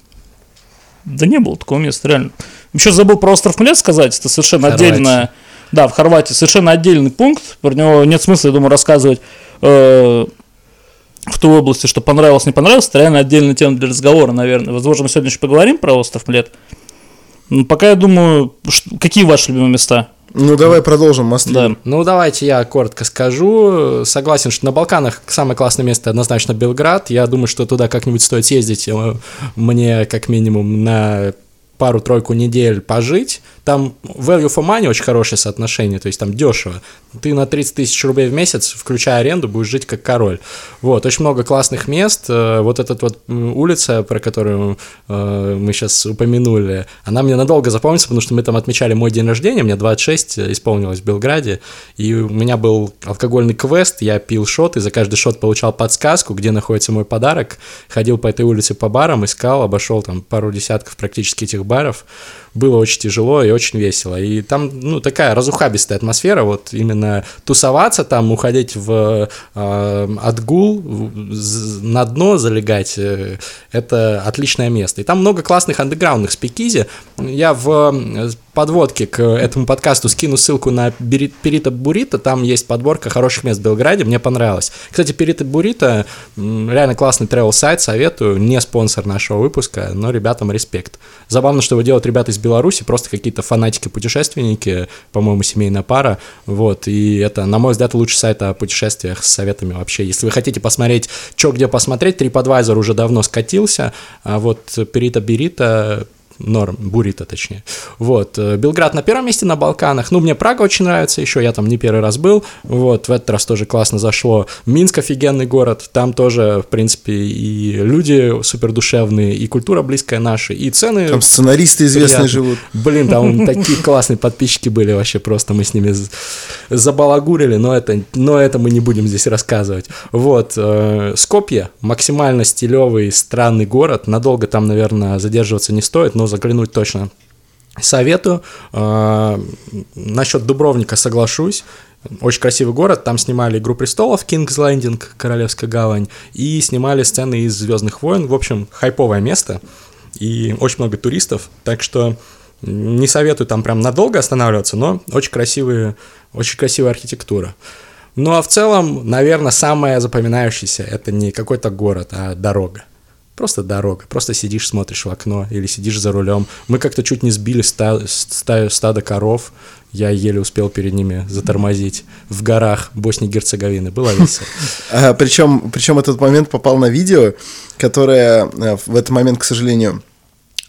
Да не было такого места, реально. Еще забыл про остров Млет сказать, это совершенно отдельно. Да, в Хорватии совершенно отдельный пункт. Про него нет смысла, я думаю, рассказывать в той области, что понравилось, не понравилось. Это реально отдельная тема для разговора, наверное. Возможно, мы сегодня еще поговорим про остров Млет. Но пока я думаю, какие ваши любимые места? Давай продолжим, Мастридер. Да. Давайте я коротко скажу. Согласен, что на Балканах самое классное место однозначно Белград. Я думаю, что туда как-нибудь стоит съездить. Мне как минимум на пару-тройку недель пожить, там value for money очень хорошее соотношение, то есть там дешево. Ты на 30 тысяч рублей в месяц, включая аренду, будешь жить как король. Вот, очень много классных мест. Вот эта вот улица, про которую мы сейчас упомянули, она мне надолго запомнится, потому что мы там отмечали мой день рождения, мне 26 исполнилось в Белграде, и у меня был алкогольный квест, я пил шот, и за каждый шот получал подсказку, где находится мой подарок, ходил по этой улице по барам, искал, обошел там пару десятков практически этих баров, было очень тяжело и очень весело, и там, ну, такая разухабистая атмосфера, вот именно тусоваться там, уходить в отгул, на дно залегать, это отличное место, и там много классных андеграундных спикизи, я в подводке к этому подкасту скину ссылку на Perito Burrito, там есть подборка хороших мест в Белграде, мне понравилось. Кстати, Perito Burrito реально классный travel-сайт, советую, не спонсор нашего выпуска, но ребятам респект. Забавно, что его делают ребята из Беларуси, просто какие-то фанатики-путешественники, по-моему, семейная пара, вот, и это, на мой взгляд, лучший сайт о путешествиях с советами вообще. Если вы хотите посмотреть, что где посмотреть, TripAdvisor уже давно скатился, а вот Perito Burrito... Норм, Буррито, точнее. Вот, Белград на первом месте на Балканах. Ну, мне Прага очень нравится еще, я там не первый раз был. Вот, в этот раз тоже классно зашло. Минск офигенный город, там тоже, в принципе, и люди супердушевные, и культура близкая нашей, и цены... Там сценаристы известные живут. Блин, там такие классные подписчики были вообще, просто мы с ними забалагурили, но это мы не будем здесь рассказывать. Вот, Скопье, максимально стилевый, странный город, надолго там, наверное, задерживаться не стоит, но заглянуть точно советую. Насчет Дубровника соглашусь. Очень красивый город, там снимали «Игру престолов», «Кингс Лэндинг», «Королевская гавань», и снимали сцены из «Звездных войн». В общем, хайповое место, и очень много туристов, так что не советую там прям надолго останавливаться, но очень красивая архитектура. Ну а в целом, наверное, самое запоминающееся – это не какой-то город, а дорога. Просто дорога, просто сидишь, смотришь в окно или сидишь за рулем. Мы как-то чуть не сбили стадо коров, я еле успел перед ними затормозить в горах Боснии и Герцеговины, было весело. Причем этот момент попал на видео, которое в этот момент, к сожалению...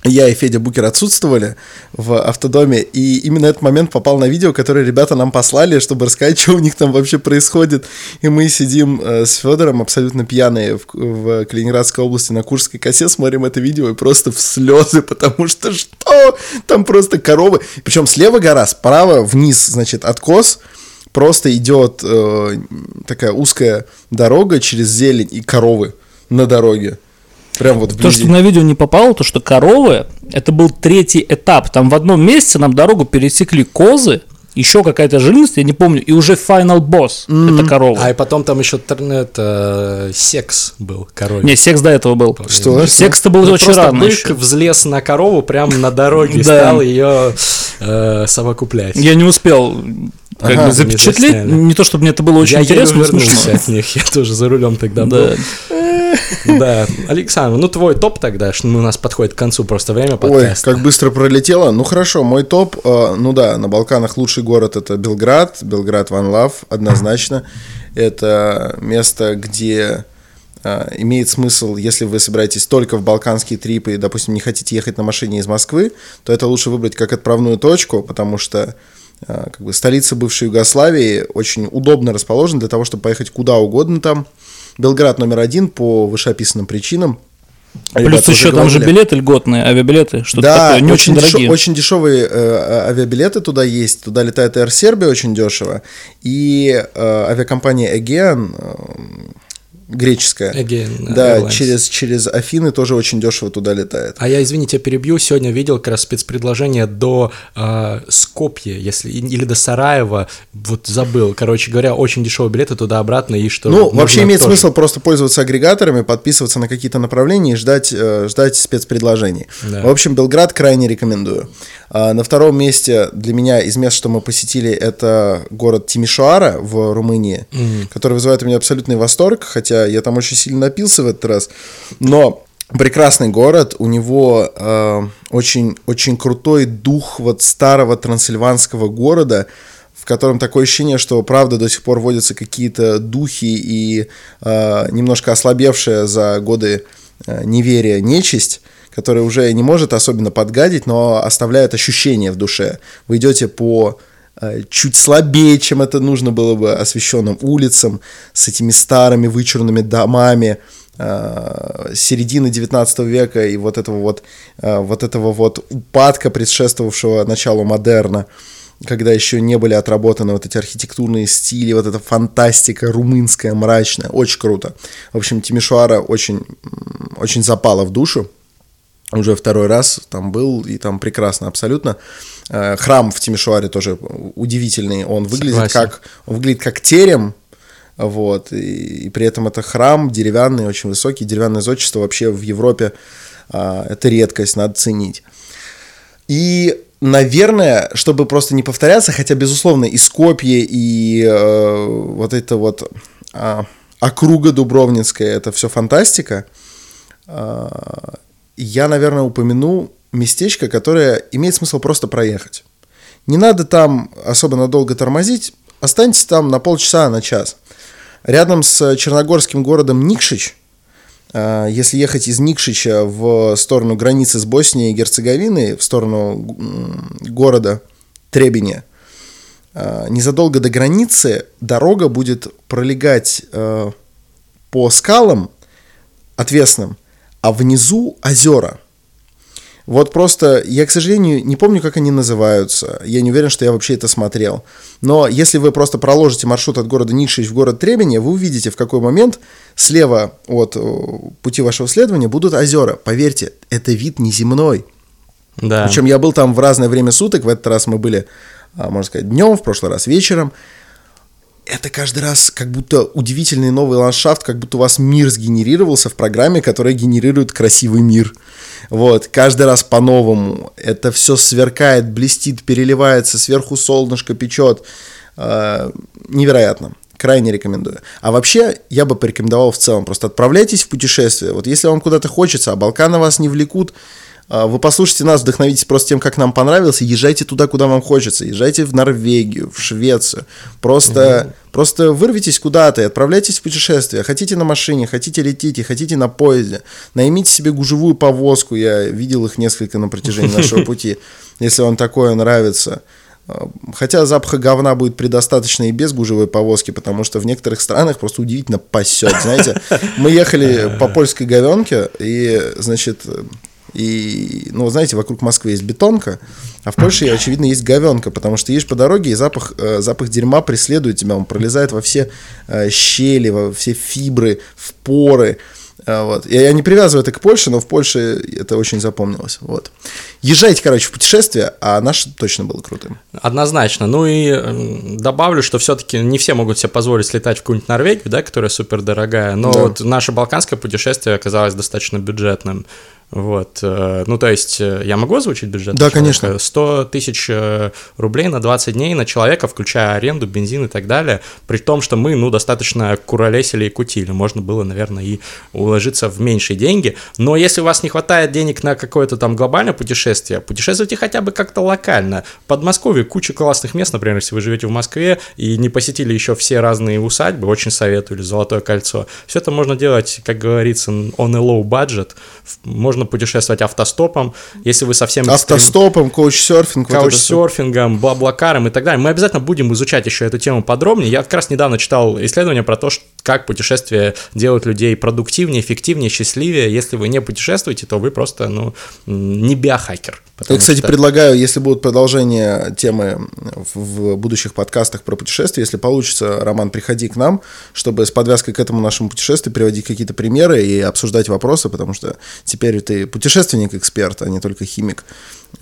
Я и Федя Букер отсутствовали в автодоме, и именно этот момент попал на видео, которое ребята нам послали, чтобы рассказать, что у них там вообще происходит. И мы сидим с Федором абсолютно пьяные в Калининградской области на Курской косе, смотрим это видео и просто в слезы, потому что что? Там просто коровы. Причем слева гора, справа вниз, значит, откос. Просто идет такая узкая дорога через зелень и коровы на дороге. Прям вот то, что на видео не попало, то, что коровы, это был третий этап. Там в одном месте нам дорогу пересекли козы, еще какая-то жирность, я не помню, и уже final boss, это коровы. А и потом там еще секс был корове. Не, секс до этого был. Что? Секс-то был очень рано. Просто бык взлез на корову прямо на дороге и стал ее совокуплять. Я не успел... Как бы запечатлеть, не то чтобы мне это было очень интересно, но смешно. От них, я тоже за рулем тогда был. Да, Александр, ну твой топ тогда, что у нас подходит к концу просто время подкаста. Ой, как быстро пролетело. Ну хорошо, мой топ, ну да, на Балканах лучший город это Белград, Белград One Love, однозначно. Это место, где... имеет смысл, если вы собираетесь только в балканские трипы и, допустим, не хотите ехать на машине из Москвы, то это лучше выбрать как отправную точку, потому что как бы, столица бывшей Югославии очень удобно расположена для того, чтобы поехать куда угодно там. Белград номер 1 по вышеописанным причинам. Ребята, плюс еще там же билеты льготные, авиабилеты, что-то да, такое, не очень дорогие. Очень дешевые авиабилеты туда есть, туда летает Air Serbia очень дешево, и авиакомпания Aegean... греческая. Again, да, через Афины тоже очень дешево туда летает. А я, извините, перебью, сегодня видел как раз спецпредложение до Скопья, если или до Сараева, вот забыл, короче говоря, очень дешевые билеты туда-обратно и что... Ну, вообще имеет смысл просто пользоваться агрегаторами, подписываться на какие-то направления и ждать спецпредложений. Да. В общем, Белград крайне рекомендую. На втором месте для меня из мест, что мы посетили, это город Тимишоара в Румынии, который вызывает у меня абсолютный восторг, хотя я там очень сильно напился в этот раз, но прекрасный город, у него очень крутой дух вот старого трансильванского города, в котором такое ощущение, что правда до сих пор водятся какие-то духи и немножко ослабевшая за годы неверия нечисть, который уже не может особенно подгадить, но оставляет ощущение в душе. Вы идете по чуть слабее, чем это нужно было бы, освещенным улицам, с этими старыми вычурными домами середины 19 века и вот этого упадка, предшествовавшего началу модерна, когда еще не были отработаны вот эти архитектурные стили, вот эта фантастика румынская, мрачная. Очень круто. В общем, Тимишоара очень, очень запала в душу. Уже второй раз там был, и там прекрасно абсолютно. Храм в Тимишоаре тоже удивительный. Он выглядит как терем. Вот, и при этом это храм деревянный, очень высокий. Деревянное зодчество вообще в Европе это редкость, надо ценить. И, наверное, чтобы просто не повторяться, хотя, безусловно, и Скопье, и округа Дубровницкая, это все фантастика, я, наверное, упомяну местечко, которое имеет смысл просто проехать. Не надо там особо надолго тормозить, останьтесь там на полчаса, на час. Рядом с черногорским городом Никшич, если ехать из Никшича в сторону границы с Боснией и Герцеговиной, в сторону города Требинье, незадолго до границы дорога будет пролегать по скалам отвесным, а внизу озера. Вот просто, я, к сожалению, не помню, как они называются. Я не уверен, что я вообще это смотрел. Но если вы просто проложите маршрут от города Никшич в город Требинье, вы увидите, в какой момент слева от пути вашего следования будут озера. Поверьте, это вид неземной. Да. Причем я был там в разное время суток. В этот раз мы были, можно сказать, днем, в прошлый раз вечером. Это каждый раз как будто удивительный новый ландшафт, как будто у вас мир сгенерировался в программе, которая генерирует красивый мир. Вот, каждый раз по-новому. Это все сверкает, блестит, переливается, сверху солнышко печет. Невероятно. Крайне рекомендую. А вообще, я бы порекомендовал в целом, просто отправляйтесь в путешествие. Вот если вам куда-то хочется, а Балканы вас не влекут, вы послушайте нас, вдохновитесь просто тем, как нам понравилось, и езжайте туда, куда вам хочется. Езжайте в Норвегию, в Швецию. Просто вырвитесь куда-то и отправляйтесь в путешествие. Хотите на машине, хотите летите, хотите на поезде. Наймите себе гужевую повозку. Я видел их несколько на протяжении нашего пути, если вам такое нравится. Хотя запаха говна будет предостаточно и без гужевой повозки, потому что в некоторых странах просто удивительно пасет. Знаете, мы ехали по польской говенке, и, значит... И, ну, знаете, вокруг Москвы есть бетонка, а в Польше, очевидно, есть говенка, потому что едешь по дороге, и запах дерьма преследует тебя, он пролезает во все щели, во все фибры, в поры. Вот. Я не привязываю это к Польше, но в Польше это очень запомнилось. Вот. Езжайте, короче, в путешествие, а наше точно было крутым. Однозначно. Ну и добавлю, что все-таки не все могут себе позволить слетать в какую-нибудь Норвегию, да, которая супердорогая, но да. Вот наше балканское путешествие оказалось достаточно бюджетным. Вот, ну то есть я могу озвучить бюджет? Да, конечно. 100 000 рублей на 20 дней на человека, включая аренду, бензин и так далее, при том, что мы, ну, достаточно куролесили и кутили, можно было, наверное, и уложиться в меньшие деньги, но если у вас не хватает денег на какое-то там глобальное путешествие, путешествуйте хотя бы как-то локально. В Подмосковье куча классных мест, например, если вы живете в Москве и не посетили еще все разные усадьбы, очень советую, или Золотое кольцо, все это можно делать, как говорится, on a low budget, можно путешествовать автостопом, если вы совсем... Автостопом, каучсерфингом, блаблакаром и так далее. Мы обязательно будем изучать еще эту тему подробнее. Я как раз недавно читал исследование про то, как путешествия делают людей продуктивнее, эффективнее, счастливее. Если вы не путешествуете, то вы просто, ну, не биохакер. Я, кстати, предлагаю, если будут продолжения темы в будущих подкастах про путешествия, если получится, Роман, приходи к нам, чтобы с подвязкой к этому нашему путешествию приводить какие-то примеры и обсуждать вопросы, потому что теперь ты путешественник-эксперт, а не только химик.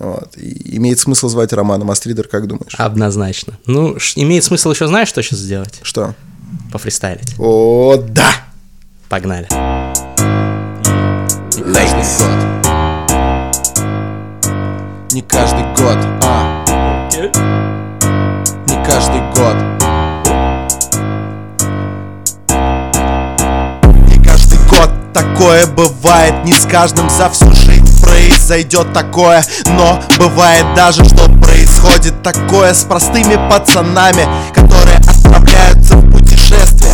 Вот. И имеет смысл звать Романа Мастридер, как думаешь? Однозначно. Ну, имеет смысл еще, знаешь, что сейчас сделать? Что? Пофристайлить. О, да! Погнали. Не каждый год такое бывает, не с каждым за всю жизнь произойдет такое. Но бывает даже, что происходит такое с простыми пацанами, которые отправляются в путешествие.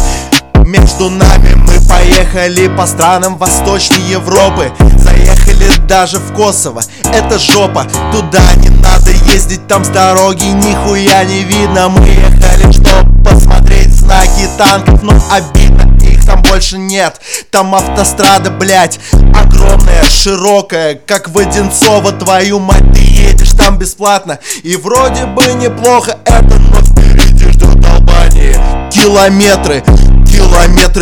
Между нами мы Поехали по странам Восточной Европы, заехали даже в Косово, это жопа. Туда не надо ездить, там с дороги нихуя не видно. Мы ехали, чтобы посмотреть знаки танков, но обидно, их там больше нет. Там автострада, блять, огромная, широкая, как в Одинцово, твою мать. Ты едешь там бесплатно, и вроде бы неплохо это, но впереди ждут Албании. Километры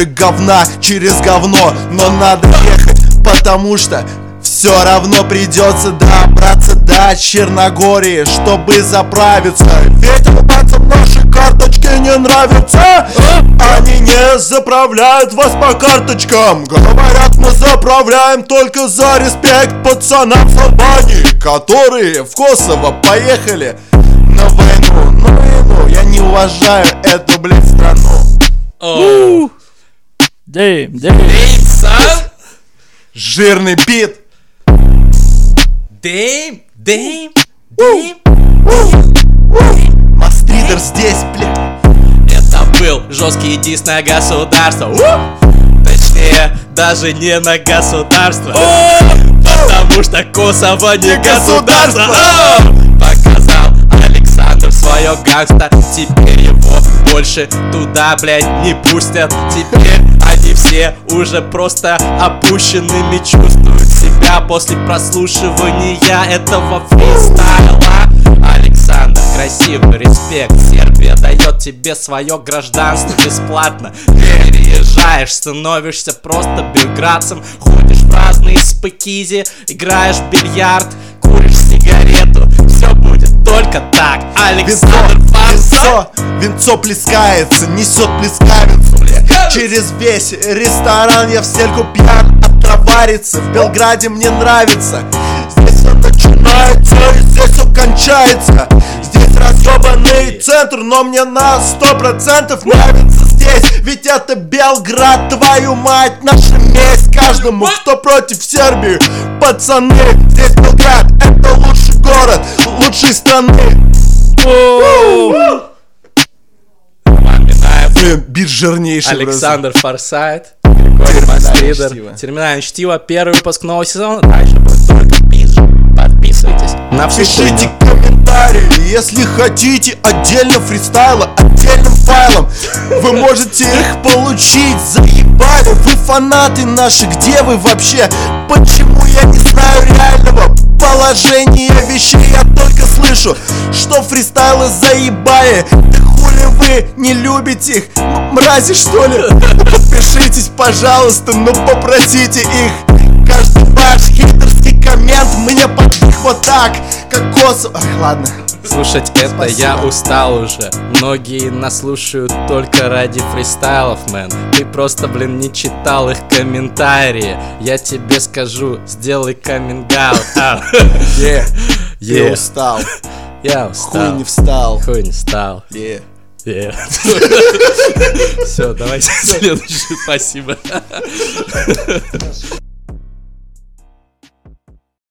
говна через говно, но надо ехать, потому что все равно придется добраться до Черногории, чтобы заправиться. Ведь албанцам наши карточки не нравятся, они не заправляют вас по карточкам. Говорят, мы заправляем только за респект пацанам с Албании, которые в Косово поехали на войну. Ну, я не уважаю эту, блядь, страну. Дэйм, сан. Жирный бит. Дэйм. Мастридер здесь, блядь. Это был жесткий дис на государство. Точнее, даже не на государство. Потому что Косово не государство. Показал Александр свое гангста. Теперь его больше туда, блядь, не пустят. Теперь они все уже просто опущенными чувствуют себя после прослушивания этого фристайла. Александр, красивый, респект. Сербия дает тебе свое гражданство бесплатно. Переезжаешь, становишься просто белградцем. Ходишь в разные спекизи, играешь в бильярд, куришь сигарету. Все будет только так. Александр Форсайт. Венцо плескается, несет плескавицу, бля. Через весь ресторан я в сельку пьян оттоварится. В Белграде мне нравится. Здесь он начинается и здесь он кончается. Здесь разъебанный центр, но мне на 100% нравится здесь. Ведь это Белград, твою мать, наша месть каждому, кто против Сербии. Пацаны, здесь Белград, это лучший город, лучшей страны. Роман Минаев, бит жирнейший. Александр Форсайт, Мастридер, Терминальное чтиво, первый выпуск нового сезона. Дальше будет только бит. Подписывайтесь на всю. Пишите комментарии, если хотите отдельно фристайла, отдельным файлом. Вы можете их получить. Заебали, вы фанаты наши, где вы вообще? Почему я не знаю реального положение вещей? Я только слышу, что фристайлы заебали. Да хули вы не любите их, мрази что ли? Подпишитесь, пожалуйста, ну попросите их. Каждый ваш хитерский коммент мне подпих вот так, как косо. Ах, ладно. Слушать это спасибо. Я устал уже. Многие нас слушают только ради фристайлов, мэн. Ты просто, блин, не читал их комментарии. Я тебе скажу, сделай каминг-аут. Я устал. Хуй не встал. Все, давайте следующий. Спасибо.